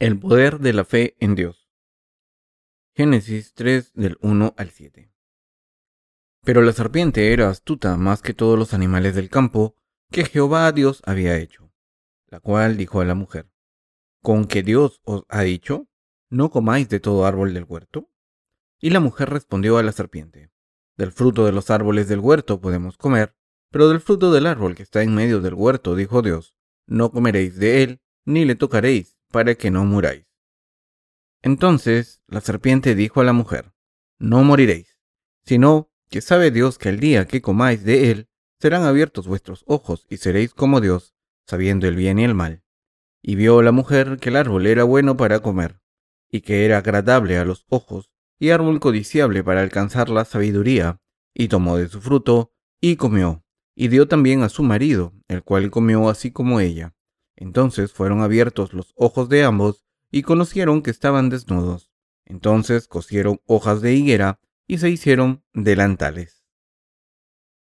El poder de la fe en Dios. Génesis 3 del 1 al 7. Pero la serpiente era astuta más que todos los animales del campo que Jehová Dios había hecho, la cual dijo a la mujer: ¿Con que Dios os ha dicho, no comáis de todo árbol del huerto? Y la mujer respondió a la serpiente: Del fruto de los árboles del huerto podemos comer, pero del fruto del árbol que está en medio del huerto, dijo Dios, no comeréis de él, ni le tocaréis, para que no muráis. Entonces la serpiente dijo a la mujer: No moriréis, sino que sabe Dios que el día que comáis de él serán abiertos vuestros ojos y seréis como Dios, sabiendo el bien y el mal. Y vio la mujer que el árbol era bueno para comer, y que era agradable a los ojos, y árbol codiciable para alcanzar la sabiduría, y tomó de su fruto, y comió, y dio también a su marido, el cual comió así como ella. Entonces fueron abiertos los ojos de ambos, y conocieron que estaban desnudos. Entonces cosieron hojas de higuera, y se hicieron delantales.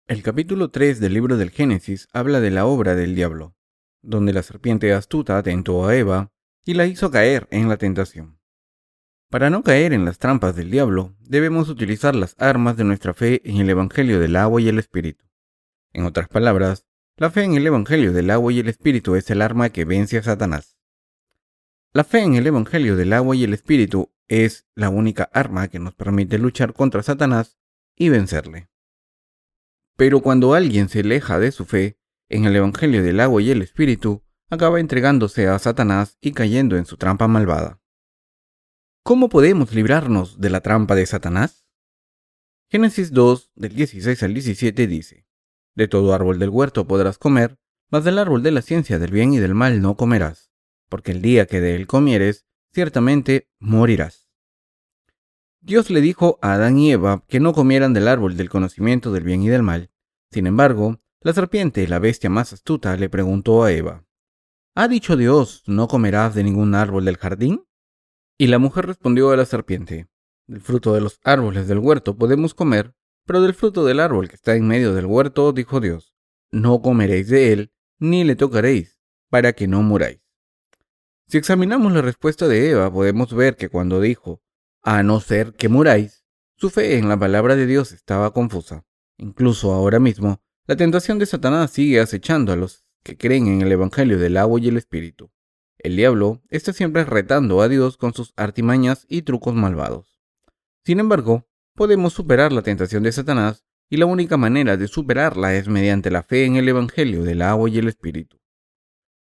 El capítulo 3 del libro del Génesis habla de la obra del diablo, donde la serpiente astuta tentó a Eva, y la hizo caer en la tentación. Para no caer en las trampas del diablo, debemos utilizar las armas de nuestra fe en el Evangelio del agua y el Espíritu. En otras palabras, la fe en el Evangelio del agua y el Espíritu es el arma que vence a Satanás. La fe en el Evangelio del agua y el Espíritu es la única arma que nos permite luchar contra Satanás y vencerle. Pero cuando alguien se aleja de su fe en el Evangelio del agua y el Espíritu, acaba entregándose a Satanás y cayendo en su trampa malvada. ¿Cómo podemos librarnos de la trampa de Satanás? Génesis 2, del 16 al 17 dice: De todo árbol del huerto podrás comer, mas del árbol de la ciencia del bien y del mal no comerás, porque el día que de él comieres, ciertamente morirás. Dios le dijo a Adán y Eva que no comieran del árbol del conocimiento del bien y del mal. Sin embargo, la serpiente, la bestia más astuta, le preguntó a Eva: ¿Ha dicho Dios, no comerás de ningún árbol del jardín? Y la mujer respondió a la serpiente: Del fruto de los árboles del huerto podemos comer, pero del fruto del árbol que está en medio del huerto, dijo Dios, no comeréis de él, ni le tocaréis, para que no muráis. Si examinamos la respuesta de Eva, podemos ver que cuando dijo, a no ser que muráis, su fe en la palabra de Dios estaba confusa. Incluso ahora mismo, la tentación de Satanás sigue acechando a los que creen en el Evangelio del agua y el Espíritu. El diablo está siempre retando a Dios con sus artimañas y trucos malvados. Sin embargo, podemos superar la tentación de Satanás, y la única manera de superarla es mediante la fe en el Evangelio del agua y el Espíritu.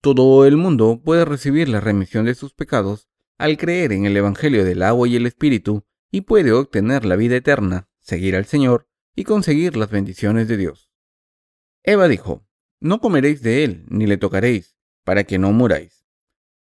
Todo el mundo puede recibir la remisión de sus pecados al creer en el Evangelio del agua y el Espíritu, y puede obtener la vida eterna, seguir al Señor y conseguir las bendiciones de Dios. Eva dijo: No comeréis de él, ni le tocaréis, para que no muráis.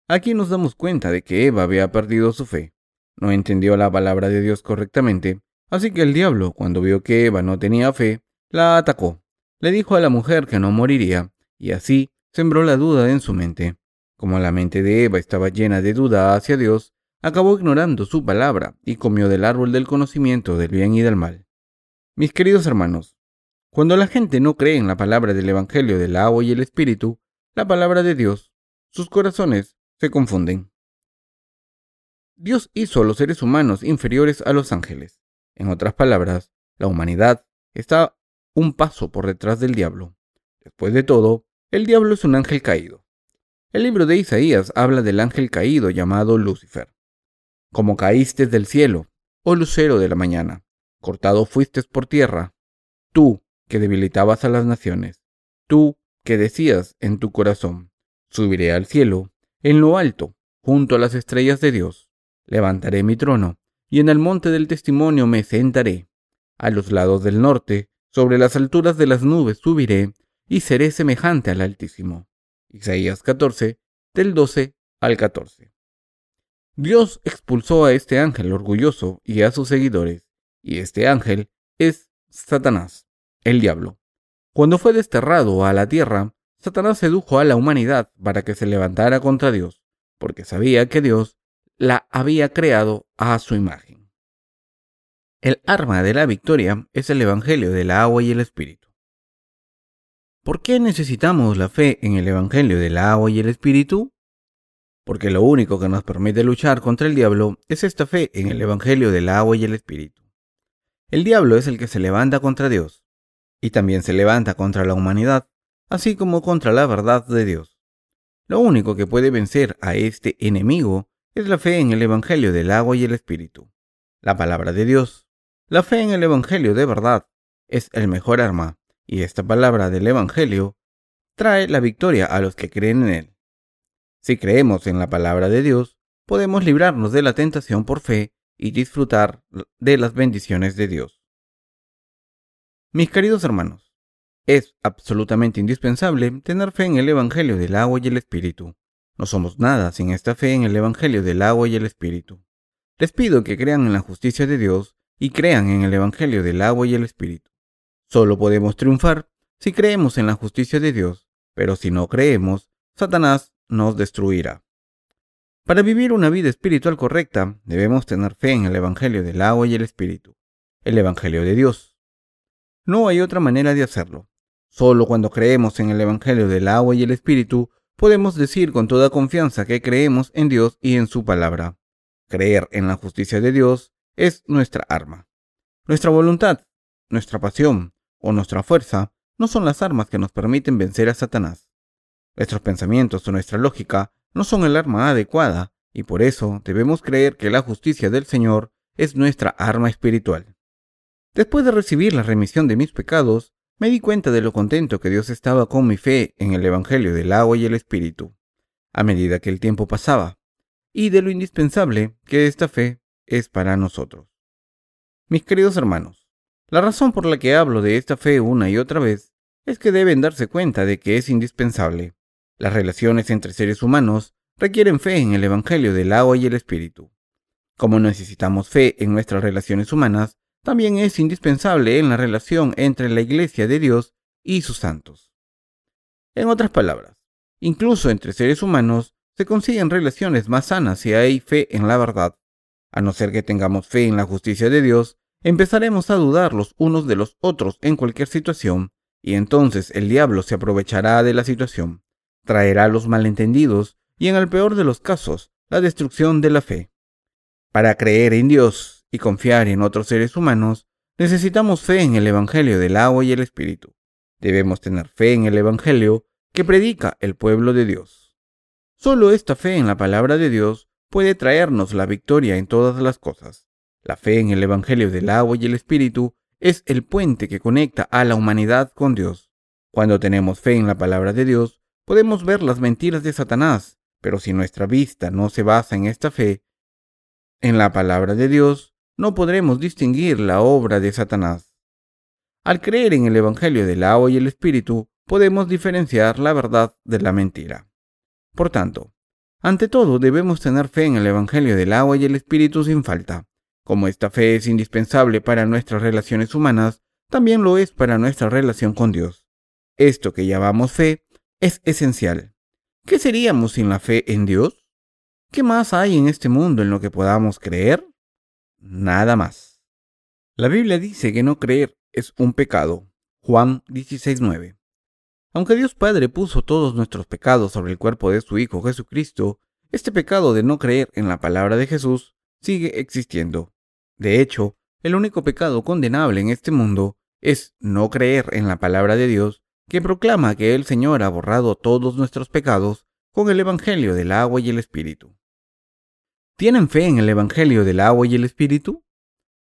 Aquí nos damos cuenta de que Eva había perdido su fe. No entendió la palabra de Dios correctamente. Así que el diablo, cuando vio que Eva no tenía fe, la atacó. Le dijo a la mujer que no moriría, y así sembró la duda en su mente. Como la mente de Eva estaba llena de duda hacia Dios, acabó ignorando su palabra y comió del árbol del conocimiento del bien y del mal. Mis queridos hermanos, cuando la gente no cree en la palabra del Evangelio del agua y el Espíritu, la palabra de Dios, sus corazones se confunden. Dios hizo a los seres humanos inferiores a los ángeles. En otras palabras, la humanidad está un paso por detrás del diablo. Después de todo, el diablo es un ángel caído. El libro de Isaías habla del ángel caído llamado Lucifer. Como caíste del cielo, oh lucero de la mañana, cortado fuiste por tierra, tú que debilitabas a las naciones, tú que decías en tu corazón, subiré al cielo, en lo alto, junto a las estrellas de Dios, levantaré mi trono, y en el monte del testimonio me sentaré. A los lados del norte, sobre las alturas de las nubes subiré, y seré semejante al Altísimo. Isaías 14, del 12 al 14. Dios expulsó a este ángel orgulloso y a sus seguidores, y este ángel es Satanás, el diablo. Cuando fue desterrado a la tierra, Satanás sedujo a la humanidad para que se levantara contra Dios, porque sabía que Dios la había creado a su imagen. El arma de la victoria es el Evangelio del agua y el Espíritu. ¿Por qué necesitamos la fe en el Evangelio del agua y el Espíritu? porque lo único que nos permite luchar contra el diablo es esta fe en el Evangelio del agua y el Espíritu. El diablo es el que se levanta contra Dios, y también se levanta contra la humanidad, así como contra la verdad de Dios. Lo único que puede vencer a este enemigo es la fe en el Evangelio del agua y el Espíritu, la palabra de Dios. La fe en el Evangelio de verdad es el mejor arma, y esta palabra del Evangelio trae la victoria a los que creen en él. Si creemos en la palabra de Dios, podemos librarnos de la tentación por fe y disfrutar de las bendiciones de Dios. Mis queridos hermanos, es absolutamente indispensable tener fe en el Evangelio del agua y el Espíritu. No somos nada sin esta fe en el Evangelio del agua y el Espíritu. Les pido que crean en la justicia de Dios y crean en el Evangelio del agua y el Espíritu. Solo podemos triunfar si creemos en la justicia de Dios, pero si no creemos, Satanás nos destruirá. Para vivir una vida espiritual correcta, debemos tener fe en el Evangelio del agua y el Espíritu, el Evangelio de Dios. No hay otra manera de hacerlo. Solo cuando creemos en el Evangelio del agua y el Espíritu, podemos decir con toda confianza que creemos en Dios y en su palabra. Creer en la justicia de Dios es nuestra arma. Nuestra voluntad, nuestra pasión o nuestra fuerza no son las armas que nos permiten vencer a Satanás. Nuestros pensamientos o nuestra lógica no son el arma adecuada y por eso debemos creer que la justicia del Señor es nuestra arma espiritual. Después de recibir la remisión de mis pecados, me di cuenta de lo contento que Dios estaba con mi fe en el Evangelio del agua y el Espíritu, a medida que el tiempo pasaba, y de lo indispensable que esta fe es para nosotros. Mis queridos hermanos, la razón por la que hablo de esta fe una y otra vez es que deben darse cuenta de que es indispensable. Las relaciones entre seres humanos requieren fe en el Evangelio del agua y el Espíritu. Como necesitamos fe en nuestras relaciones humanas, también es indispensable en la relación entre la Iglesia de Dios y sus santos. En otras palabras, incluso entre seres humanos se consiguen relaciones más sanas si hay fe en la verdad. A no ser que tengamos fe en la justicia de Dios, empezaremos a dudar los unos de los otros en cualquier situación, y entonces el diablo se aprovechará de la situación. Traerá los malentendidos y, en el peor de los casos, la destrucción de la fe. Para creer en Dios y confiar en otros seres humanos, necesitamos fe en el Evangelio del agua y el Espíritu. Debemos tener fe en el Evangelio que predica el pueblo de Dios. Solo esta fe en la palabra de Dios puede traernos la victoria en todas las cosas. La fe en el Evangelio del agua y el Espíritu es el puente que conecta a la humanidad con Dios. Cuando tenemos fe en la palabra de Dios, podemos ver las mentiras de Satanás, pero si nuestra vista no se basa en esta fe, en la palabra de Dios, no podremos distinguir la obra de Satanás. Al creer en el Evangelio del agua y el Espíritu, podemos diferenciar la verdad de la mentira. Por tanto, ante todo debemos tener fe en el Evangelio del agua y el Espíritu sin falta. Como esta fe es indispensable para nuestras relaciones humanas, también lo es para nuestra relación con Dios. Esto que llamamos fe es esencial. ¿Qué seríamos sin la fe en Dios? ¿Qué más hay en este mundo en lo que podamos creer? Nada más. La Biblia dice que no creer es un pecado. Juan 16:9. Aunque Dios Padre puso todos nuestros pecados sobre el cuerpo de su Hijo Jesucristo, este pecado de no creer en la palabra de Jesús sigue existiendo. De hecho, el único pecado condenable en este mundo es no creer en la palabra de Dios, que proclama que el Señor ha borrado todos nuestros pecados con el Evangelio del agua y el Espíritu. ¿Tienen fe en el Evangelio del agua y el Espíritu?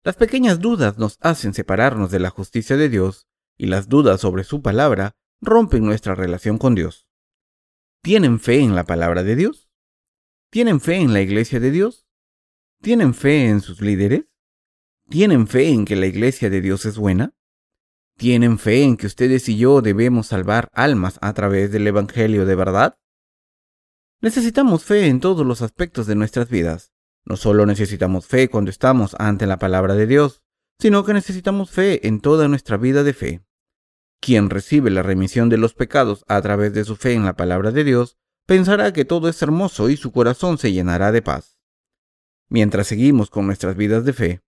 Las pequeñas dudas nos hacen separarnos de la justicia de Dios, y las dudas sobre su palabra rompen nuestra relación con Dios. ¿Tienen fe en la palabra de Dios? ¿Tienen fe en la Iglesia de Dios? ¿Tienen fe en sus líderes? ¿Tienen fe en que la Iglesia de Dios es buena? ¿Tienen fe en que ustedes y yo debemos salvar almas a través del Evangelio de verdad? Necesitamos fe en todos los aspectos de nuestras vidas. No solo necesitamos fe cuando estamos ante la palabra de Dios, sino que necesitamos fe en toda nuestra vida de fe. Quien recibe la remisión de los pecados a través de su fe en la palabra de Dios, pensará que todo es hermoso y su corazón se llenará de paz. Mientras seguimos con nuestras vidas de fe,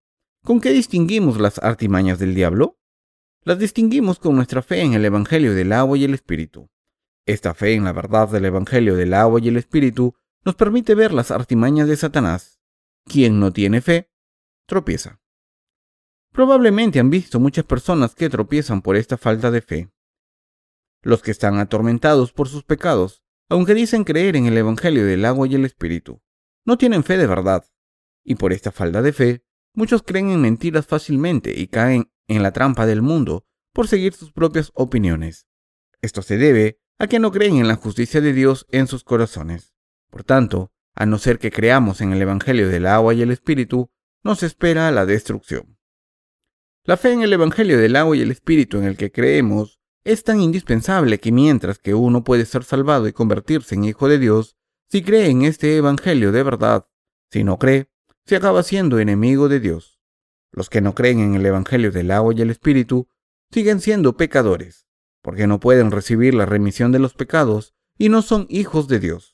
¿con qué distinguimos las artimañas del diablo? Las distinguimos con nuestra fe en el Evangelio del agua y el Espíritu. Esta fe en la verdad del Evangelio del agua y el Espíritu nos permite ver las artimañas de Satanás. Quien no tiene fe, tropieza. Probablemente han visto muchas personas que tropiezan por esta falta de fe. Los que están atormentados por sus pecados, aunque dicen creer en el Evangelio del agua y el Espíritu, no tienen fe de verdad. Y por esta falta de fe, muchos creen en mentiras fácilmente y caen en la trampa del mundo por seguir sus propias opiniones. Esto se debe a que no creen en la justicia de Dios en sus corazones. Por tanto, a no ser que creamos en el Evangelio del agua y el Espíritu, nos espera la destrucción. La fe en el Evangelio del agua y el Espíritu en el que creemos es tan indispensable que mientras que uno puede ser salvado y convertirse en hijo de Dios, si cree en este Evangelio de verdad, si no cree, se acaba siendo enemigo de Dios. Los que no creen en el Evangelio del agua y el Espíritu siguen siendo pecadores, porque no pueden recibir la remisión de los pecados y no son hijos de Dios.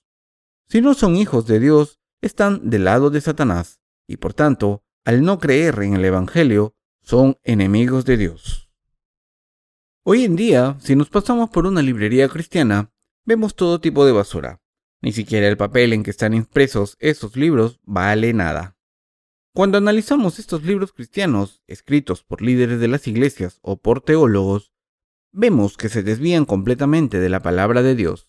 Si no son hijos de Dios, están del lado de Satanás, y por tanto, al no creer en el Evangelio, son enemigos de Dios. Hoy en día, si nos pasamos por una librería cristiana, vemos todo tipo de basura. Ni siquiera el papel en que están impresos esos libros vale nada. Cuando analizamos estos libros cristianos, escritos por líderes de las iglesias o por teólogos, vemos que se desvían completamente de la palabra de Dios.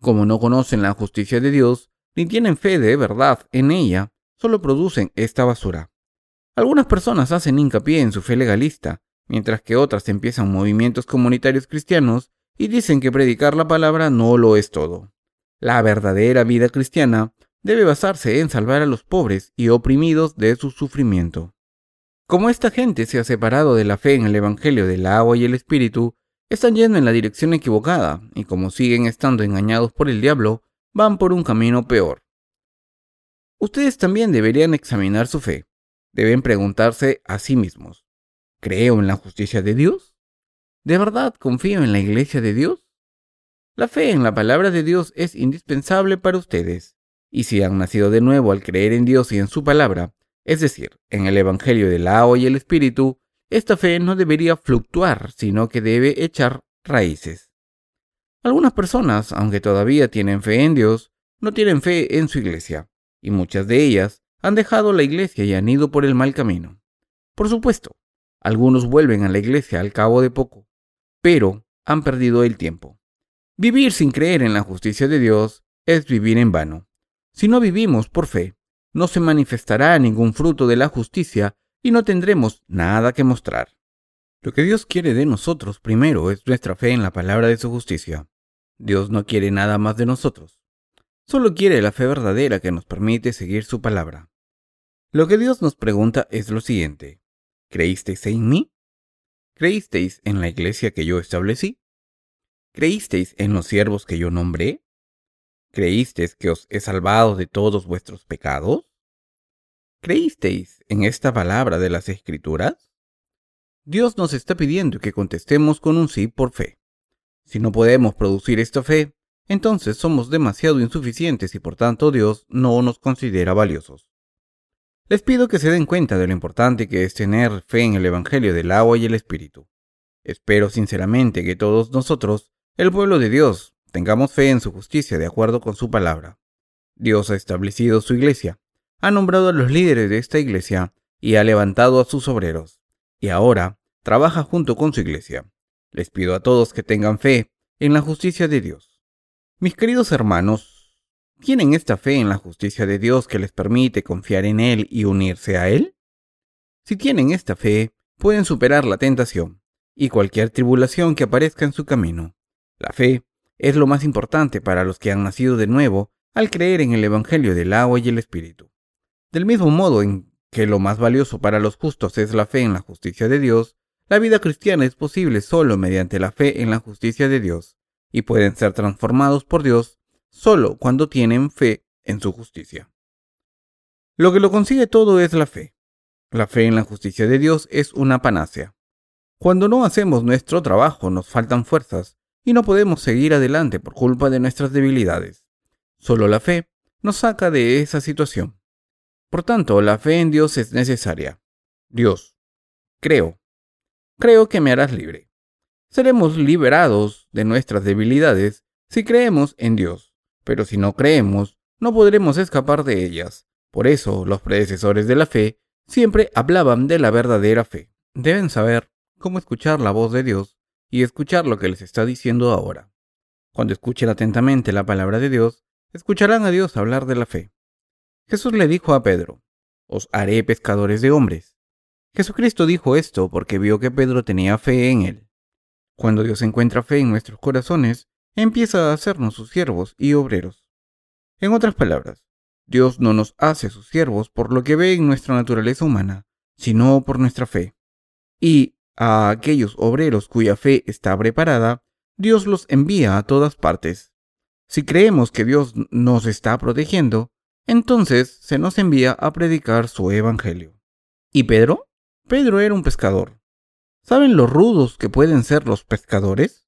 Como no conocen la justicia de Dios, ni tienen fe de verdad en ella, solo producen esta basura. Algunas personas hacen hincapié en su fe legalista, mientras que otras empiezan movimientos comunitarios cristianos y dicen que predicar la palabra no lo es todo. La verdadera vida cristiana debe basarse en salvar a los pobres y oprimidos de su sufrimiento. Como esta gente se ha separado de la fe en el Evangelio del agua y el Espíritu, están yendo en la dirección equivocada y como siguen estando engañados por el diablo, van por un camino peor. Ustedes también deberían examinar su fe. Deben preguntarse a sí mismos: ¿creo en la justicia de Dios? ¿De verdad confío en la iglesia de Dios? La fe en la palabra de Dios es indispensable para ustedes. Y si han nacido de nuevo al creer en Dios y en su palabra, es decir, en el Evangelio del agua y el Espíritu, esta fe no debería fluctuar, sino que debe echar raíces. Algunas personas, aunque todavía tienen fe en Dios, no tienen fe en su iglesia, y muchas de ellas han dejado la iglesia y han ido por el mal camino. Por supuesto, algunos vuelven a la iglesia al cabo de poco, pero han perdido el tiempo. Vivir sin creer en la justicia de Dios es vivir en vano. Si no vivimos por fe, no se manifestará ningún fruto de la justicia y no tendremos nada que mostrar. Lo que Dios quiere de nosotros primero es nuestra fe en la palabra de su justicia. Dios no quiere nada más de nosotros. Solo quiere la fe verdadera que nos permite seguir su palabra. Lo que Dios nos pregunta es lo siguiente: ¿creísteis en mí? ¿Creísteis en la iglesia que yo establecí? ¿Creísteis en los siervos que yo nombré? ¿Creísteis que os he salvado de todos vuestros pecados? ¿Creísteis en esta palabra de las Escrituras? Dios nos está pidiendo que contestemos con un sí por fe. Si no podemos producir esta fe, entonces somos demasiado insuficientes y por tanto Dios no nos considera valiosos. Les pido que se den cuenta de lo importante que es tener fe en el Evangelio del agua y el Espíritu. Espero sinceramente que todos nosotros, el pueblo de Dios, tengamos fe en su justicia de acuerdo con su palabra. Dios ha establecido su iglesia. Ha nombrado a los líderes de esta iglesia y ha levantado a sus obreros, y ahora trabaja junto con su iglesia. Les pido a todos que tengan fe en la justicia de Dios. Mis queridos hermanos, ¿tienen esta fe en la justicia de Dios que les permite confiar en Él y unirse a Él? Si tienen esta fe, pueden superar la tentación y cualquier tribulación que aparezca en su camino. La fe es lo más importante para los que han nacido de nuevo al creer en el Evangelio del agua y el Espíritu. Del mismo modo en que lo más valioso para los justos es la fe en la justicia de Dios, la vida cristiana es posible solo mediante la fe en la justicia de Dios, y pueden ser transformados por Dios solo cuando tienen fe en su justicia. Lo que lo consigue todo es la fe. La fe en la justicia de Dios es una panacea. Cuando no hacemos nuestro trabajo, nos faltan fuerzas y no podemos seguir adelante por culpa de nuestras debilidades. Solo la fe nos saca de esa situación. Por tanto, la fe en Dios es necesaria. Dios, creo que me harás libre. Seremos liberados de nuestras debilidades si creemos en Dios, pero si no creemos, no podremos escapar de ellas. Por eso, los predecesores de la fe siempre hablaban de la verdadera fe. Deben saber cómo escuchar la voz de Dios y escuchar lo que les está diciendo ahora. Cuando escuchen atentamente la palabra de Dios, escucharán a Dios hablar de la fe. Jesús le dijo a Pedro: «Os haré pescadores de hombres». Jesucristo dijo esto porque vio que Pedro tenía fe en él. Cuando Dios encuentra fe en nuestros corazones, empieza a hacernos sus siervos y obreros. En otras palabras, Dios no nos hace sus siervos por lo que ve en nuestra naturaleza humana, sino por nuestra fe. Y a aquellos obreros cuya fe está preparada, Dios los envía a todas partes. Si creemos que Dios nos está protegiendo, entonces se nos envía a predicar su evangelio. ¿Y Pedro? Pedro era un pescador. ¿Saben lo rudos que pueden ser los pescadores?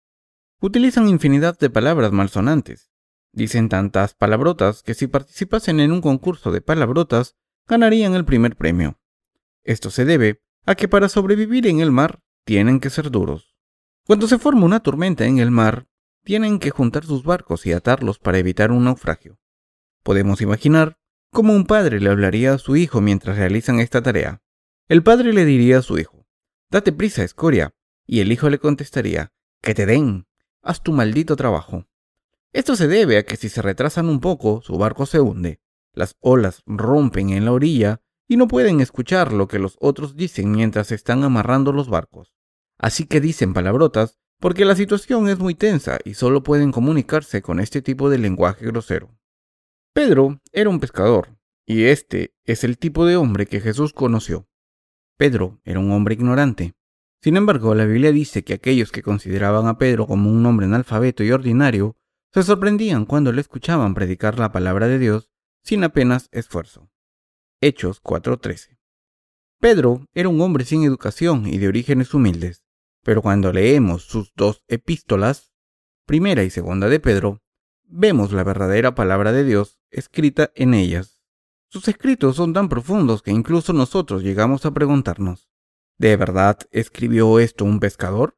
Utilizan infinidad de palabras malsonantes. Dicen tantas palabrotas que si participasen en un concurso de palabrotas, ganarían el primer premio. Esto se debe a que para sobrevivir en el mar, tienen que ser duros. Cuando se forma una tormenta en el mar, tienen que juntar sus barcos y atarlos para evitar un naufragio. Podemos imaginar cómo un padre le hablaría a su hijo mientras realizan esta tarea. El padre le diría a su hijo: «Date prisa, escoria», y el hijo le contestaría: «Que te den, haz tu maldito trabajo». Esto se debe a que si se retrasan un poco, su barco se hunde, las olas rompen en la orilla y no pueden escuchar lo que los otros dicen mientras están amarrando los barcos. Así que dicen palabrotas porque la situación es muy tensa y solo pueden comunicarse con este tipo de lenguaje grosero. Pedro era un pescador, y este es el tipo de hombre que Jesús conoció. Pedro era un hombre ignorante. Sin embargo, la Biblia dice que aquellos que consideraban a Pedro como un hombre analfabeto y ordinario se sorprendían cuando le escuchaban predicar la palabra de Dios sin apenas esfuerzo. Hechos 4:13. Pedro era un hombre sin educación y de orígenes humildes, pero cuando leemos sus dos epístolas, primera y segunda de Pedro, vemos la verdadera palabra de Dios escrita en ellas. Sus escritos son tan profundos que incluso nosotros llegamos a preguntarnos: ¿de verdad escribió esto un pescador?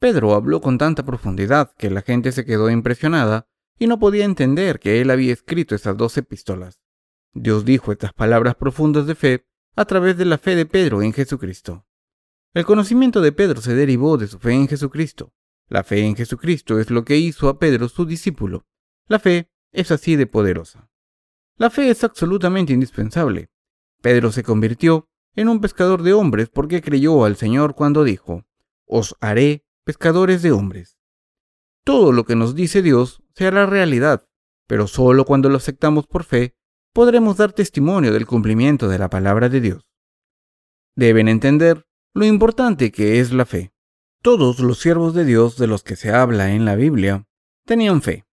Pedro habló con tanta profundidad que la gente se quedó impresionada y no podía entender que él había escrito esas dos epístolas. Dios dijo estas palabras profundas de fe a través de la fe de Pedro en Jesucristo. El conocimiento de Pedro se derivó de su fe en Jesucristo. La fe en Jesucristo es lo que hizo a Pedro su discípulo. La fe es así de poderosa. La fe es absolutamente indispensable. Pedro se convirtió en un pescador de hombres porque creyó al Señor cuando dijo: «Os haré pescadores de hombres». Todo lo que nos dice Dios se hará realidad, pero solo cuando lo aceptamos por fe podremos dar testimonio del cumplimiento de la palabra de Dios. Deben entender lo importante que es la fe. Todos los siervos de Dios de los que se habla en la Biblia tenían fe.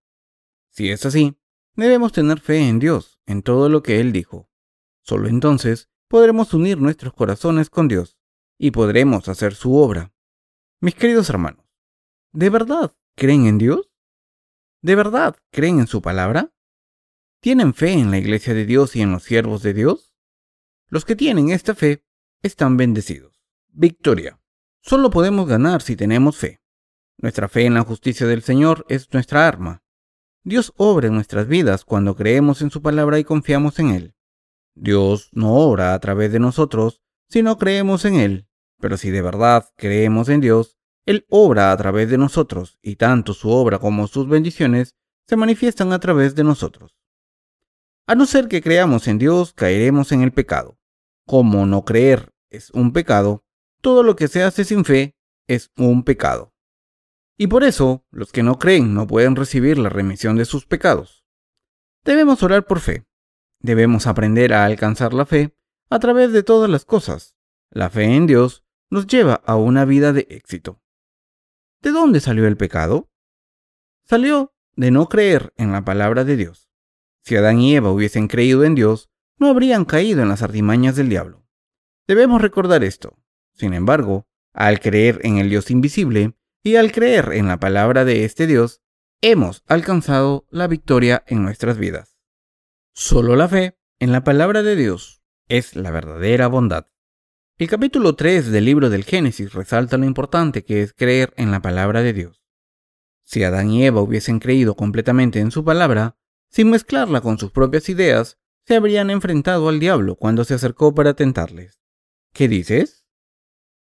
Si es así, debemos tener fe en Dios, en todo lo que Él dijo. Solo entonces podremos unir nuestros corazones con Dios y podremos hacer su obra. Mis queridos hermanos, ¿de verdad creen en Dios? ¿De verdad creen en su palabra? ¿Tienen fe en la Iglesia de Dios y en los siervos de Dios? Los que tienen esta fe están bendecidos. Victoria. Solo podemos ganar si tenemos fe. Nuestra fe en la justicia del Señor es nuestra arma. Dios obra en nuestras vidas cuando creemos en su palabra y confiamos en Él. Dios no obra a través de nosotros si no creemos en Él. Pero si de verdad creemos en Dios, Él obra a través de nosotros, y tanto su obra como sus bendiciones se manifiestan a través de nosotros. A no ser que creamos en Dios, caeremos en el pecado. Como no creer es un pecado, todo lo que se hace sin fe es un pecado. Y por eso, los que no creen no pueden recibir la remisión de sus pecados. Debemos orar por fe. Debemos aprender a alcanzar la fe a través de todas las cosas. La fe en Dios nos lleva a una vida de éxito. ¿De dónde salió el pecado? Salió de no creer en la palabra de Dios. Si Adán y Eva hubiesen creído en Dios, no habrían caído en las artimañas del diablo. Debemos recordar esto. Sin embargo, al creer en el Dios invisible y al creer en la palabra de este Dios, hemos alcanzado la victoria en nuestras vidas. Solo la fe en la palabra de Dios es la verdadera bondad. El capítulo 3 del libro del Génesis resalta lo importante que es creer en la palabra de Dios. Si Adán y Eva hubiesen creído completamente en su palabra, sin mezclarla con sus propias ideas, se habrían enfrentado al diablo cuando se acercó para tentarles. ¿Qué dices?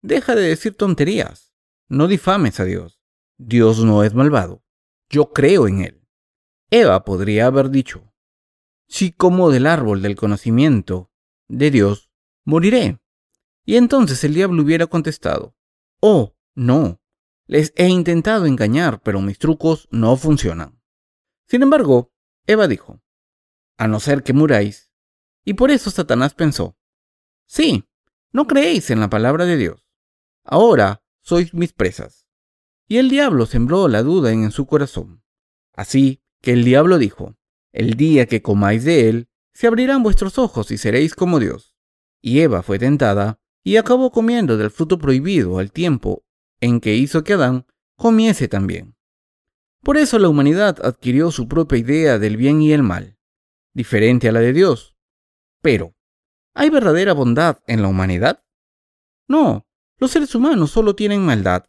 Deja de decir tonterías. No difames a Dios. Dios no es malvado. Yo creo en él. Eva podría haber dicho: si como del árbol del conocimiento de Dios, moriré. Y entonces el diablo hubiera contestado: oh, no, les he intentado engañar, pero mis trucos no funcionan. Sin embargo, Eva dijo: a no ser que muráis. Y por eso Satanás pensó: sí, no creéis en la palabra de Dios. Ahora sois mis presas. Y el diablo sembró la duda en su corazón. Así que el diablo dijo: el día que comáis de él, se abrirán vuestros ojos y seréis como Dios. Y Eva fue tentada y acabó comiendo del fruto prohibido al tiempo en que hizo que Adán comiese también. Por eso la humanidad adquirió su propia idea del bien y el mal, diferente a la de Dios. Pero, ¿hay verdadera bondad en la humanidad? No, los seres humanos solo tienen maldad.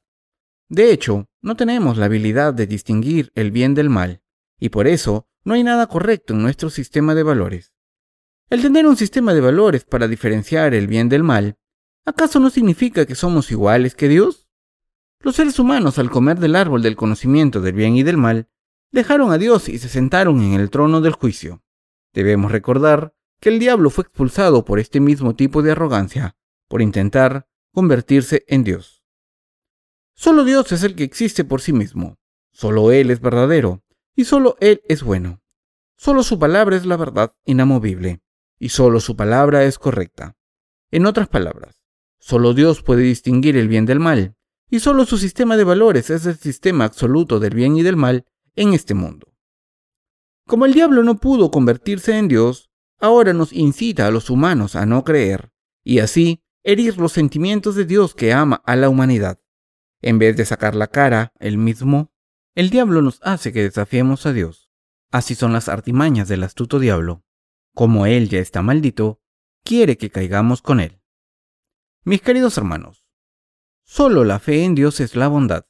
De hecho, no tenemos la habilidad de distinguir el bien del mal, y por eso no hay nada correcto en nuestro sistema de valores. El tener un sistema de valores para diferenciar el bien del mal, ¿acaso no significa que somos iguales que Dios? Los seres humanos, al comer del árbol del conocimiento del bien y del mal, dejaron a Dios y se sentaron en el trono del juicio. Debemos recordar que el diablo fue expulsado por este mismo tipo de arrogancia, por intentar convertirse en Dios. Solo Dios es el que existe por sí mismo. Solo Él es verdadero y solo Él es bueno. Solo su palabra es la verdad inamovible y solo su palabra es correcta. En otras palabras, solo Dios puede distinguir el bien del mal y solo su sistema de valores es el sistema absoluto del bien y del mal en este mundo. Como el diablo no pudo convertirse en Dios, ahora nos incita a los humanos a no creer y así herir los sentimientos de Dios que ama a la humanidad. En vez de sacar la cara, él mismo, el diablo nos hace que desafiemos a Dios. Así son las artimañas del astuto diablo. Como él ya está maldito, quiere que caigamos con él. Mis queridos hermanos, solo la fe en Dios es la bondad.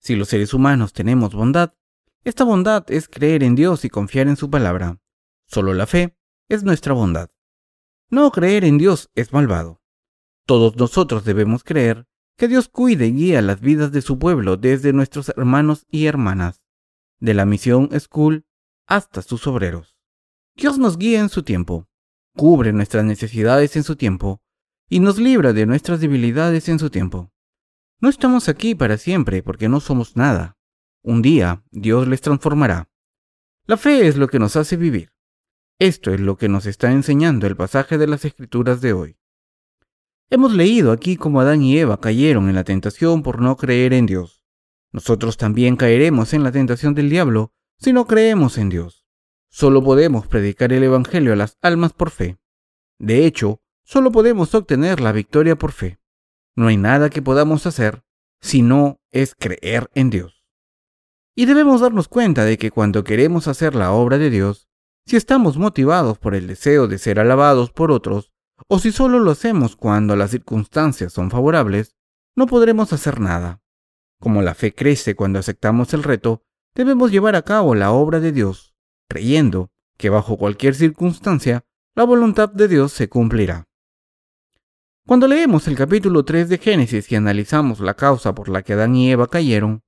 Si los seres humanos tenemos bondad, esta bondad es creer en Dios y confiar en su palabra. Solo la fe es nuestra bondad. No creer en Dios es malvado. Todos nosotros debemos creer que Dios cuide y guía las vidas de su pueblo desde nuestros hermanos y hermanas, de la Misión School hasta sus obreros. Dios nos guía en su tiempo, cubre nuestras necesidades en su tiempo y nos libra de nuestras debilidades en su tiempo. No estamos aquí para siempre porque no somos nada. Un día Dios les transformará. La fe es lo que nos hace vivir. Esto es lo que nos está enseñando el pasaje de las Escrituras de hoy. Hemos leído aquí cómo Adán y Eva cayeron en la tentación por no creer en Dios. Nosotros también caeremos en la tentación del diablo si no creemos en Dios. Solo podemos predicar el Evangelio a las almas por fe. De hecho, solo podemos obtener la victoria por fe. No hay nada que podamos hacer si no es creer en Dios. Y debemos darnos cuenta de que cuando queremos hacer la obra de Dios, si estamos motivados por el deseo de ser alabados por otros, o si solo lo hacemos cuando las circunstancias son favorables, no podremos hacer nada. Como la fe crece cuando aceptamos el reto, debemos llevar a cabo la obra de Dios, creyendo que bajo cualquier circunstancia, la voluntad de Dios se cumplirá. Cuando leemos el capítulo 3 de Génesis y analizamos la causa por la que Adán y Eva cayeron,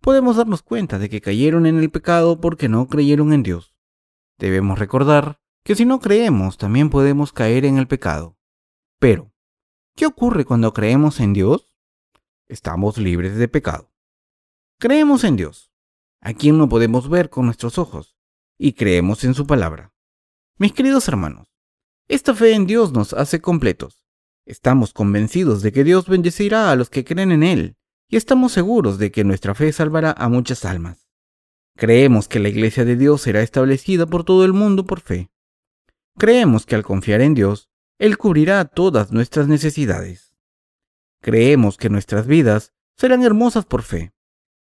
podemos darnos cuenta de que cayeron en el pecado porque no creyeron en Dios. Debemos recordar que si no creemos, también podemos caer en el pecado. Pero, ¿qué ocurre cuando creemos en Dios? Estamos libres de pecado. Creemos en Dios, a quien no podemos ver con nuestros ojos, y creemos en su palabra. Mis queridos hermanos, esta fe en Dios nos hace completos. Estamos convencidos de que Dios bendecirá a los que creen en Él, y estamos seguros de que nuestra fe salvará a muchas almas. Creemos que la Iglesia de Dios será establecida por todo el mundo por fe. Creemos que al confiar en Dios, Él cubrirá todas nuestras necesidades. Creemos que nuestras vidas serán hermosas por fe.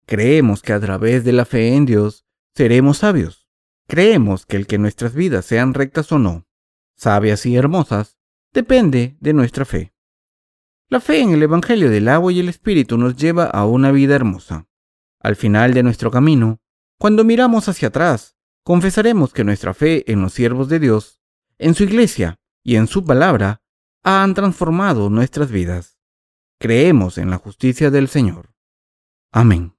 Creemos que a través de la fe en Dios seremos sabios. Creemos que el que nuestras vidas sean rectas o no, sabias y hermosas, depende de nuestra fe. La fe en el Evangelio del agua y el Espíritu nos lleva a una vida hermosa. Al final de nuestro camino, cuando miramos hacia atrás, confesaremos que nuestra fe en los siervos de Dios, en su iglesia y en su palabra, han transformado nuestras vidas. Creemos en la justicia del Señor. Amén.